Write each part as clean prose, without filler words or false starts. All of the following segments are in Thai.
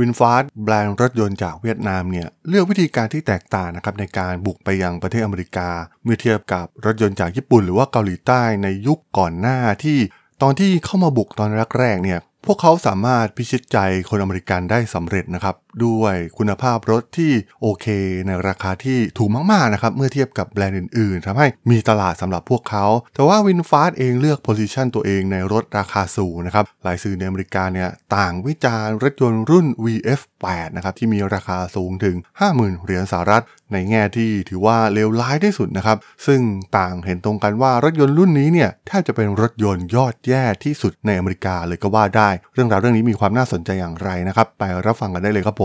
VinFast แบรนด์รถยนต์จากเวียดนามเนี่ยเลือกวิธีการที่แตกต่างนะครับในการบุกไปยังประเทศอเมริกาเมื่อเทียบกับรถยนต์จากญี่ปุ่นหรือว่าเกาหลีใต้ในยุคก่อนหน้าที่ตอนที่เข้ามาบุกตอนแรกๆเนี่ยพวกเขาสามารถพิชิตใจคนอเมริกันได้สำเร็จนะครับด้วยคุณภาพรถที่โอเคในราคาที่ถูกมากๆนะครับเมื่อเทียบกับแบรนด์อื่นๆทำให้มีตลาดสำหรับพวกเขาแต่ว่า VinFast เองเลือก position ตัวเองในรถราคาสูงนะครับหลายสื่อในอเมริกาเนี่ยต่างวิจารณ์รถยนต์รุ่น VF8 นะครับที่มีราคาสูงถึง 50,000 เหรียญสหรัฐในแง่ที่ถือว่าเลวร้ายที่สุดนะครับซึ่งต่างเห็นตรงกันว่ารถยนต์รุ่นนี้เนี่ยแทบจะเป็นรถยนต์ยอดแย่ที่สุดในอเมริกาเลยก็ว่าได้เรื่องราวเรื่องนี้มีความน่าสนใจอย่างไรนะครับไปรับฟังกันได้เลยครับผม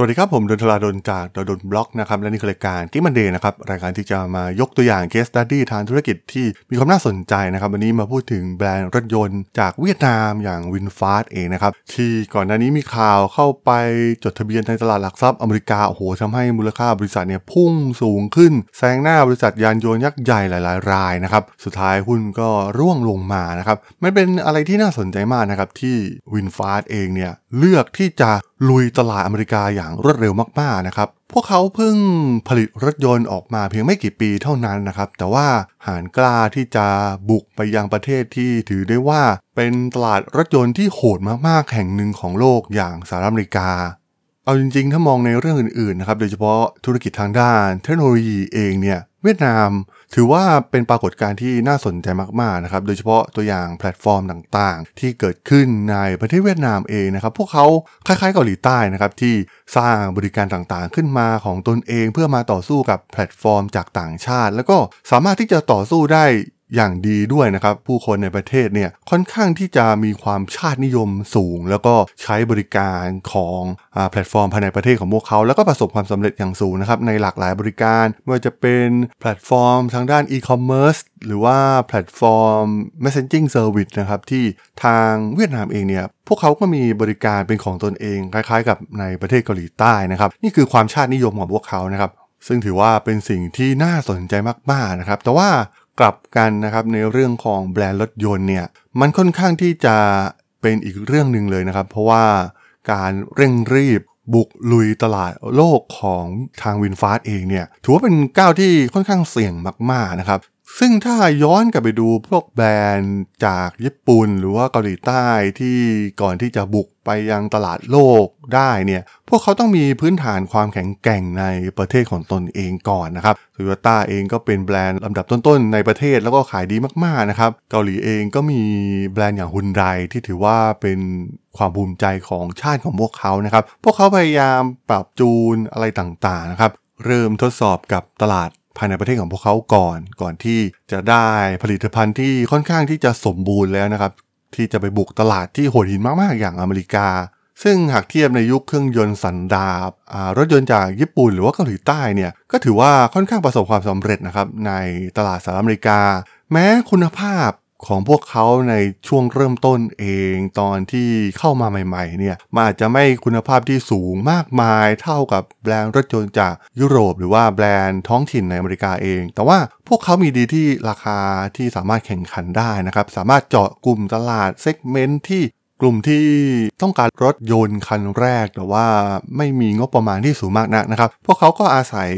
สวัสดีครับผมดล ธราดลจากดลบล็อกนะครับและนี่คือรายการ Geek Monday นะครับรายการที่จะมายกตัวอย่าง Case Study ทางธุรกิจที่มีความน่าสนใจนะครับวันนี้มาพูดถึงแบรนด์รถยนต์จากเวียดนามอย่าง VinFast เองนะครับที่ก่อนหน้านี้มีข่าวเข้าไปจดทะเบียนในตลาดหลักทรัพย์อเมริกาโอ้โหทำให้มูลค่าบริษัทเนี่ยพุ่งสูงขึ้นแซงหน้าบริษัทยานยนต์ยักษ์ใหญ่หลายๆรายนะครับสุดท้ายหุ้นก็ร่วงลงมานะครับมันเป็นอะไรที่น่าสนใจมากนะครับที่ VinFast เองเนี่ยเลือกที่จะลุยตลาดอเมริกาอย่างรวดเร็วมากๆนะครับพวกเขาเพิ่งผลิตรถยนต์ออกมาเพียงไม่กี่ปีเท่านั้นนะครับแต่ว่าหาญกล้าที่จะบุกไปยังประเทศที่ถือได้ว่าเป็นตลาดรถยนต์ที่โหดมากๆแห่งหนึ่งของโลกอย่างสหรัฐอเมริกาเอาจริงๆถ้ามองในเรื่องอื่นๆนะครับโดยเฉพาะธุรกิจทางด้านเทคโนโลยีเองเนี่ยเวียดนามถือว่าเป็นปรากฏการณ์ที่น่าสนใจมากๆนะครับโดยเฉพาะตัวอย่างแพลตฟอร์มต่างๆที่เกิดขึ้นในประเทศเวียดนามเองนะครับพวกเขาคล้ายๆเกาหลีใต้นะครับที่สร้างบริการต่างๆขึ้นมาของตนเองเพื่อมาต่อสู้กับแพลตฟอร์มจากต่างชาติแล้วก็สามารถที่จะต่อสู้ได้อย่างดีด้วยนะครับผู้คนในประเทศเนี่ยค่อนข้างที่จะมีความชาตินิยมสูงแล้วก็ใช้บริการของแพลตฟอร์มภายในประเทศของพวกเขาแล้วก็ประสบความสำเร็จอย่างสูงนะครับในหลากหลายบริการไม่ว่าจะเป็นแพลตฟอร์มทางด้านอีคอมเมิร์ซหรือว่าแพลตฟอร์ม messaging service นะครับที่ทางเวียดนามเองเนี่ยพวกเขาก็มีบริการเป็นของตนเองคล้ายๆกับในประเทศเกาหลีใต้นะครับนี่คือความชาตินิยมของพวกเขานะครับซึ่งถือว่าเป็นสิ่งที่น่าสนใจมากๆนะครับแต่ว่ากลับกันนะครับในเรื่องของแบรนด์รถยนต์เนี่ยมันค่อนข้างที่จะเป็นอีกเรื่องหนึ่งเลยนะครับเพราะว่าการเร่งรีบบุกลุยตลาดโลกของทาง VinFast เองเนี่ยถือว่าเป็นก้าวที่ค่อนข้างเสี่ยงมากๆนะครับซึ่งถ้าย้อนกลับไปดูพวกแบรนด์จากญี่ปุ่นหรือว่าเกาหลีใต้ที่ก่อนที่จะบุกไปยังตลาดโลกได้เนี่ยพวกเขาต้องมีพื้นฐานความแข็งแกร่งในประเทศของตนเองก่อนนะครับ Toyota เองก็เป็นแบรนด์ลำดับต้นๆในประเทศแล้วก็ขายดีมากๆนะครับเกาหลีเองก็มีแบรนด์อย่าง Hyundai ที่ถือว่าเป็นความภูมิใจของชาติของพวกเขานะครับพวกเขาพยายามปรับจูนอะไรต่างๆนะครับเริ่มทดสอบกับตลาดภายในประเทศของพวกเขาก่อนที่จะได้ผลิตภัณฑ์ที่ค่อนข้างที่จะสมบูรณ์แล้วนะครับที่จะไปบุกตลาดที่โหดหินมากๆอย่างอเมริกาซึ่งหากเทียบในยุคเครื่องยนต์สันดาปรถยนต์จากญี่ปุ่นหรือว่าเกาหลีใต้เนี่ยก็ถือว่าค่อนข้างประสบความสำเร็จนะครับในตลาดสหรัฐอเมริกาแม้คุณภาพของพวกเขาในช่วงเริ่มต้นเองตอนที่เข้ามาใหม่ๆเนี่ยมันอาจจะไม่คุณภาพที่สูงมากมายเท่ากับแบรนด์รถยนต์จากยุโรปหรือว่าแบรนด์ท้องถิ่นในอเมริกาเองแต่ว่าพวกเขามีดีที่ราคาที่สามารถแข่งขันได้นะครับสามารถเจาะกลุ่มตลาดเซกเมนต์ที่กลุ่มที่ต้องการรถยนต์คันแรกแต่ว่าไม่มีงบประมาณที่สูงมากนักนะครับพวกเขาก็อาศัย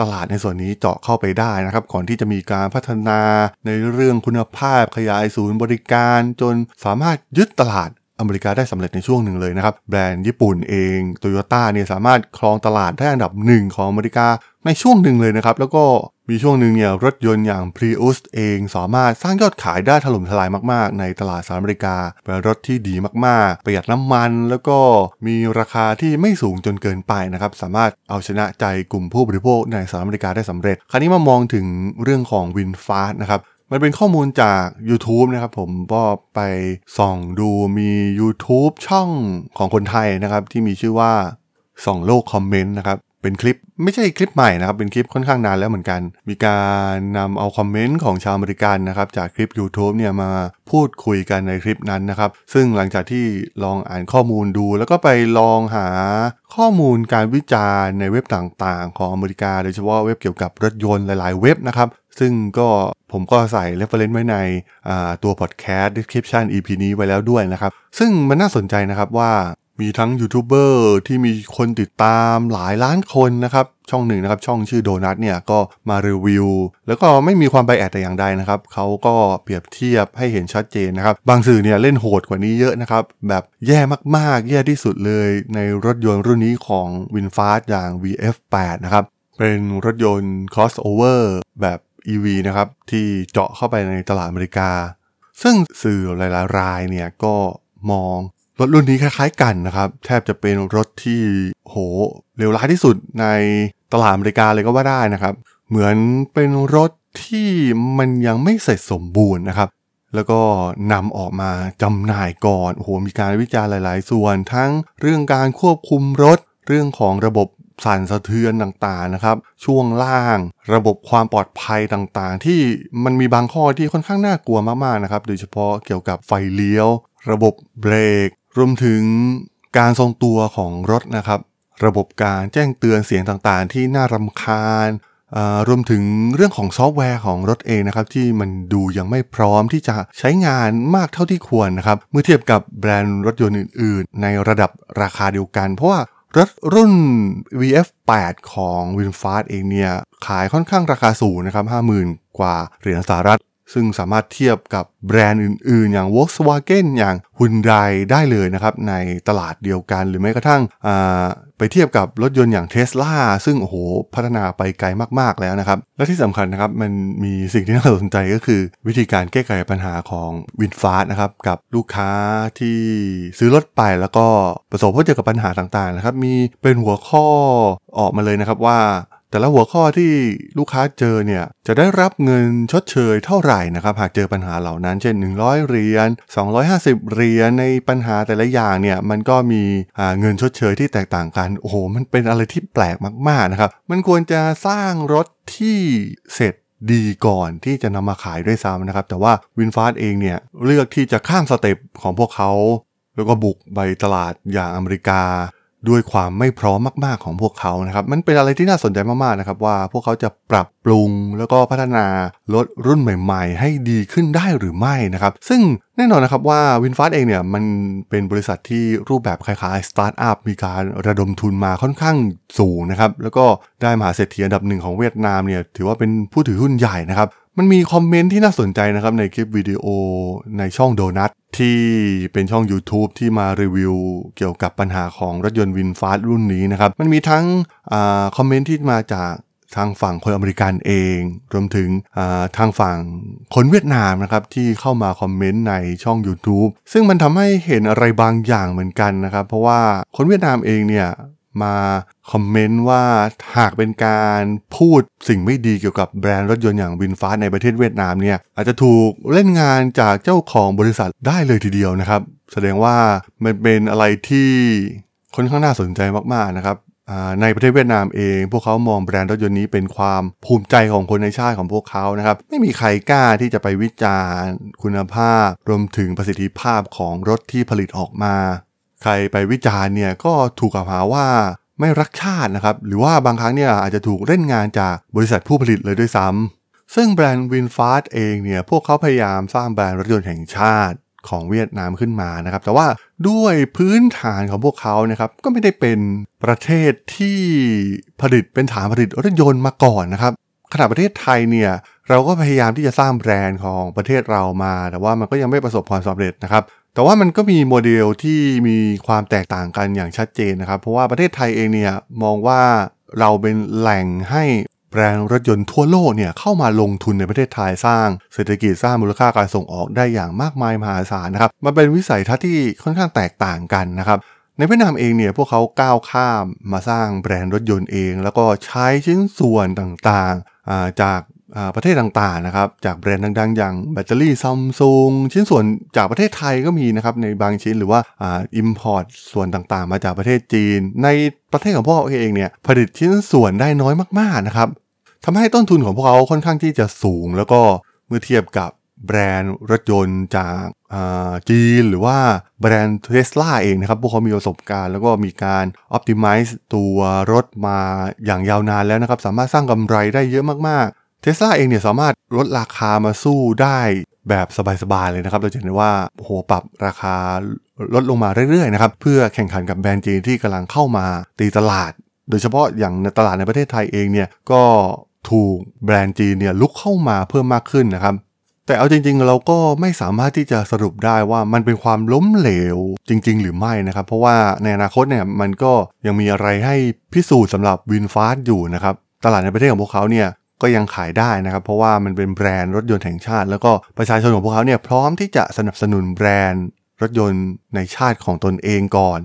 ตลาดในส่วนนี้เจาะเข้าไปได้นะครับก่อนที่จะมีการพัฒนาในเรื่องคุณภาพขยายศูนย์บริการจนสามารถยึดตลาดอเมริกาได้สำเร็จในช่วงหนึ่งเลยนะครับแบรนด์ญี่ปุ่นเอง Toyota เนี่ยสามารถครองตลาดได้อันดับ1ของอเมริกาในช่วงหนึ่งเลยนะครับแล้วก็มีช่วงหนึ่งเนี่ยรถยนต์อย่าง Prius เองสามารถสร้างยอดขายได้ถล่มทลายมากๆในตลาดสหรัฐอเมริกาเป็นรถที่ดีมากๆประหยัดน้ำมันแล้วก็มีราคาที่ไม่สูงจนเกินไปนะครับสามารถเอาชนะใจกลุ่มผู้บริโภคในสหรัฐอเมริกาได้สำเร็จคราวนี้มามองถึงเรื่องของ VinFast นะครับมันเป็นข้อมูลจาก YouTube นะครับผมก็ไปส่องดูมี YouTube ช่องของคนไทยนะครับที่มีชื่อว่าส่องโลกคอมเมนต์นะครับ เป็นคลิปไม่ใช่คลิปใหม่นะครับเป็นคลิปค่อนข้างนานแล้วเหมือนกันมีการนำเอาคอมเมนต์ของชาวอเมริกันนะครับจากคลิป YouTube เนี่ยมาพูดคุยกันในคลิปนั้นนะครับซึ่งหลังจากที่ลองอ่านข้อมูลดูแล้วก็ไปลองหาข้อมูลการวิจารณ์ในเว็บต่างๆของอเมริกาโดยเฉพาะเว็บเกี่ยวกับรถยนต์หลายๆเว็บนะครับซึ่งก็ผมก็ใส่ reference ไว้ในตัว podcast description EP นี้ไว้แล้วด้วยนะครับซึ่งมันน่าสนใจนะครับว่ามีทั้งยูทูบเบอร์ที่มีคนติดตามหลายล้านคนนะครับช่องหนึ่งนะครับช่องชื่อโดนัทเนี่ยก็มารีวิวแล้วก็ไม่มีความไบแอสแต่อย่างใดนะครับเขาก็เปรียบเทียบให้เห็นชัดเจนนะครับบางสื่อเนี่ยเล่นโหดกว่านี้เยอะนะครับแบบแย่มากๆแย่ที่สุดเลยในรถยนต์รุ่นนี้ของ VinFast อย่าง VF8 นะครับเป็นรถยนต์ crossover แบบ EV นะครับที่เจาะเข้าไปในตลาดอเมริกาซึ่งสื่อหลายๆรายเนี่ยก็มองรถรุ่นนี้คล้ายๆกันนะครับแทบจะเป็นรถที่โหเลวร้ายที่สุดในตลาดอเมริกาเลยก็ว่าได้นะครับเหมือนเป็นรถที่มันยังไม่เสร็จสมบูรณ์นะครับแล้วก็นำออกมาจำหน่ายก่อนโอ้โหมีการวิจารณ์หลายๆส่วนทั้งเรื่องการควบคุมรถเรื่องของระบบสั่นสะเทือนต่างๆนะครับช่วงล่างระบบความปลอดภัยต่างๆที่มันมีบางข้อที่ค่อนข้างน่ากลัวมากๆนะครับโดยเฉพาะเกี่ยวกับไฟเลี้ยวระบบเบรกรวมถึงการทรงตัวของรถนะครับระบบการแจ้งเตือนเสียงต่างๆที่น่ารำคาญรวมถึงเรื่องของซอฟต์แวร์ของรถเองนะครับที่มันดูยังไม่พร้อมที่จะใช้งานมากเท่าที่ควรนะครับเมื่อเทียบกับแบรนด์รถยนต์อื่นๆในระดับราคาเดียวกันเพราะว่ารถรุ่น VF8 ของ VinFast เองเนี่ยขายค่อนข้างราคาสูงนะครับ 50,000 กว่าเหรียญสหรัฐซึ่งสามารถเทียบกับแบรนด์อื่นๆอย่าง Volkswagen อย่าง Hyundai ได้เลยนะครับในตลาดเดียวกันหรือแม้กระทั่งไปเทียบกับรถยนต์อย่าง Tesla ซึ่งโอ้โหพัฒนาไปไกลมากๆแล้วนะครับและที่สำคัญนะครับมันมีสิ่งที่น่าสนใจก็คือวิธีการแก้ไขปัญหาของ VinFast นะครับกับลูกค้าที่ซื้อรถไปแล้วก็ประสบพบเจอกับปัญหาต่างๆนะครับมีเป็นหัวข้อออกมาเลยนะครับว่าแต่ละหัวข้อที่ลูกค้าเจอเนี่ยจะได้รับเงินชดเชยเท่าไหร่นะครับหากเจอปัญหาเหล่านั้นเช่น100เหรียญ250เหรียญในปัญหาแต่ละอย่างเนี่ยมันก็มีเงินชดเชยที่แตกต่างกันโอ้โหมันเป็นอะไรที่แปลกมากๆนะครับมันควรจะสร้างรถที่เสร็จดีก่อนที่จะนำมาขายด้วยซ้ำนะครับแต่ว่า VinFast เองเนี่ยเลือกที่จะข้ามสเต็ปของพวกเขาแล้วก็บุกไปตลาดอย่างอเมริกาด้วยความไม่พร้อมมากๆของพวกเขานะครับมันเป็นอะไรที่น่าสนใจมากๆนะครับว่าพวกเขาจะปรับปรุงแล้วก็พัฒนารถรุ่นใหม่ๆให้ดีขึ้นได้หรือไม่นะครับซึ่งแน่นอนนะครับว่า VinFast เองเนี่ยมันเป็นบริษัทที่รูปแบบคล้ายๆสตาร์ทอัพมีการระดมทุนมาค่อนข้างสูงนะครับแล้วก็ได้มหาเศรษฐีอันดับหนึ่งของเวียดนามเนี่ยถือว่าเป็นผู้ถือหุ้นใหญ่นะครับมันมีคอมเมนต์ที่น่าสนใจนะครับในคลิปวิดีโอในช่องโดนัทที่เป็นช่อง YouTube ที่มารีวิวเกี่ยวกับปัญหาของรถยนต์ VinFast รุ่นนี้นะครับมันมีทั้งคอมเมนต์ที่มาจากทางฝั่งคนอเมริกันเองรวมถึงทางฝั่งคนเวียดนามนะครับที่เข้ามาคอมเมนต์ในช่อง YouTube ซึ่งมันทำให้เห็นอะไรบางอย่างเหมือนกันนะครับเพราะว่าคนเวียดนามเองเนี่ยมาคอมเมนต์ว่าหากเป็นการพูดสิ่งไม่ดีเกี่ยวกับแบรนด์รถยนต์อย่าง VinFast ในประเทศเวียดนามเนี่ยอาจจะถูกเล่นงานจากเจ้าของบริษัทได้เลยทีเดียวนะครับแสดงว่ามันเป็นอะไรที่ค่อนข้างน่าสนใจมากๆนะครับในประเทศเวียดนามเองพวกเขามองแบรนด์รถยนต์นี้เป็นความภูมิใจของคนในชาติของพวกเขานะครับไม่มีใครกล้าที่จะไปวิจารณ์คุณภาพรวมถึงประสิทธิภาพของรถที่ผลิตออกมาใครไปวิจารณ์เนี่ยก็ถูกกล่าวหาว่าไม่รักชาตินะครับหรือว่าบางครั้งเนี่ยอาจจะถูกเล่นงานจากบริษัทผู้ผลิตเลยด้วยซ้ำซึ่งแบรนด์ VinFast เองเนี่ยพวกเขาพยายามสร้างแบรนด์รถยนต์แห่งชาติของเวียดนามขึ้นมานะครับแต่ว่าด้วยพื้นฐานของพวกเขานะครับก็ไม่ได้เป็นประเทศที่ผลิตเป็นฐานผลิตรถยนต์มาก่อนนะครับขณะประเทศไทยเนี่ยเราก็พยายามที่จะสร้างแบรนด์ของประเทศเรามาแต่ว่ามันก็ยังไม่ประสบความสำเร็จนะครับแต่ว่ามันก็มีโมเดลที่มีความแตกต่างกันอย่างชัดเจนนะครับเพราะว่าประเทศไทยเองเนี่ยมองว่าเราเป็นแหล่งให้แบรนด์รถยนต์ทั่วโลกเนี่ยเข้ามาลงทุนในประเทศไทยสร้างเศรษฐกิจสร้างมูลค่าการส่งออกได้อย่างมากมายมหาศาลนะครับมันเป็นวิสัยทัศน์ที่ค่อนข้างแตกต่างกันนะครับในเวียดนามเองเนี่ยพวกเขาก้าวข้ามมาสร้างแบรนด์รถยนต์เองแล้วก็ใช้ชิ้นส่วนต่างๆจาก ประเทศต่างๆนะครับจากแบรนด์ดังๆอย่างแบตเตอรี่ Samsung ชิ้นส่วนจากประเทศไทยก็มีนะครับในบางชิ้นหรือว่าimport ส่วนต่างๆมาจากประเทศจีนในประเทศของพวกเขาเองเนี่ยผลิตชิ้นส่วนได้น้อยมากๆนะครับทำให้ต้นทุนของพวกเขาค่อนข้างที่จะสูงแล้วก็เมื่อเทียบกับแบรนด์รถยนต์จากจีนหรือว่าแบรนด์ Tesla เองนะครับพวกเขามีประสบการณ์แล้วก็มีการ optimize ตัวรถมาอย่างยาวนานแล้วนะครับสามารถสร้างกำไรได้เยอะมากๆTesla เองเนี่ยสามารถลดราคามาสู้ได้แบบสบายๆเลยนะครับเราจะเห็นว่าโอ้โหปรับราคาลดลงมาเรื่อยๆนะครับเพื่อแข่งขันกับแบรนด์จีนที่กำลังเข้ามาตีตลาดโดยเฉพาะอย่างในตลาดในประเทศไทยเองเนี่ยก็ถูกแบรนด์จีนเนี่ยลุกเข้ามาเพิ่มมากขึ้นนะครับแต่เอาจริงๆเราก็ไม่สามารถที่จะสรุปได้ว่ามันเป็นความล้มเหลวจริงๆหรือไม่นะครับเพราะว่าในอนาคตเนี่ยมันก็ยังมีอะไรให้พิสูจน์สำหรับ VinFast อยู่นะครับตลาดในประเทศของพวกเขาเนี่ยก็ยังขายได้นะครับเพราะว่ามันเป็นแบรนด์รถยนต์แห่งชาติแล้วก็ประชาชนของพวกเขาเนี่ยพร้อมที่จะสนับสนุนแบรนด์รถยนต์ในชาติของตนเองก่อน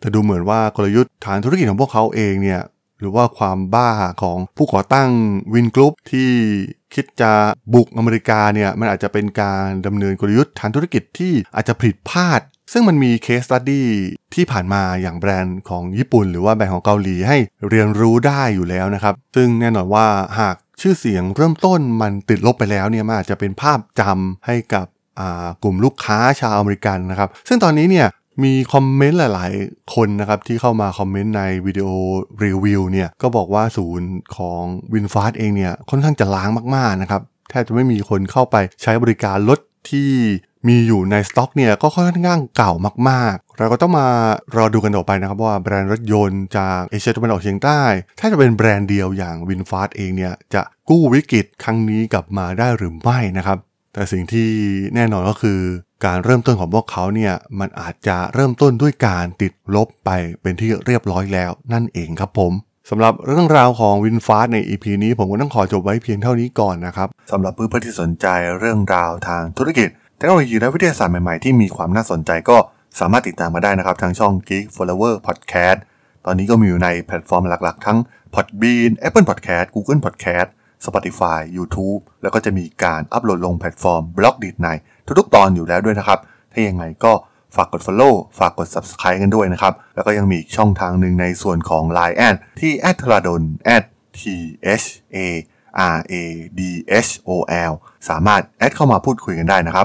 แต่ดูเหมือนว่ากลยุทธ์ฐานธุรกิจของพวกเขาเองเนี่ยหรือว่าความบ้าของผู้ก่อตั้ง VinGroup ที่คิดจะบุกอเมริกาเนี่ยมันอาจจะเป็นการดำเนินกลยุทธ์ฐานธุรกิจที่อาจจะผิดพลาดซึ่งมันมีเคสสตั๊ดดี้ที่ผ่านมาอย่างแบรนด์ของญี่ปุ่นหรือว่าแบรนด์ของเกาหลีให้เรียนรู้ได้อยู่แล้วนะครับซึ่งแน่นอนว่าหากชื่อเสียงเริ่มต้นมันติดลบไปแล้วเนี่ยมันอาจจะเป็นภาพจำให้กับกลุ่มลูกค้าชาวอเมริกันนะครับซึ่งตอนนี้เนี่ยมีคอมเมนต์หลายๆคนนะครับที่เข้ามาคอมเมนต์ในวิดีโอรีวิวเนี่ยก็บอกว่าศูนย์ของ VinFast เองเนี่ยค่อนข้างจะล้างมากๆนะครับแทบจะไม่มีคนเข้าไปใช้บริการรถที่มีอยู่ในสต็อกเนี่ยก็ค่อนข้างเก่ามากๆเราก็ต้องมารอดูกันต่อไปนะครับว่าแบรนด์รถยนต์จากเอเชียตะวันออกเฉียงใต้ถ้าจะเป็นแบรนด์เดียวอย่าง VinFast เองเนี่ยจะกู้วิกฤตครั้งนี้กลับมาได้หรือไม่นะครับแต่สิ่งที่แน่นอนก็คือการเริ่มต้นของพวกเขาเนี่ยมันอาจจะเริ่มต้นด้วยการติดลบไปเป็นที่เรียบร้อยแล้วนั่นเองครับผมสำหรับเรื่องราวของ VinFast ใน EP นี้ผมก็ต้องขอจบไว้เพียงเท่านี้ก่อนนะครับสำหรับเพื่อนๆที่สนใจเรื่องราวทางธุรกิจเทคโนโลยีและวิทยาศาสตร์ใหม่ๆที่มีความน่าสนใจก็สามารถติดตามมาได้นะครับทางช่อง Geek Forever Podcast ตอนนี้ก็มีอยู่ในแพลตฟอร์มหลักๆทั้ง Podbean, Apple Podcast, Google Podcast, Spotify, YouTube แล้วก็จะมีการอัปโหลดลงแพลตฟอร์ม Blogdit ในทุกๆตอนอยู่แล้วด้วยนะครับถ้ายังไงก็ฝากกด follow ฝากกด subscribe กันด้วยนะครับแล้วก็ยังมีอีกช่องทางหนึ่งในส่วนของ Line แอดที่ @thradol @thradol สามารถแอดเข้ามาพูดคุยกันได้นะครับ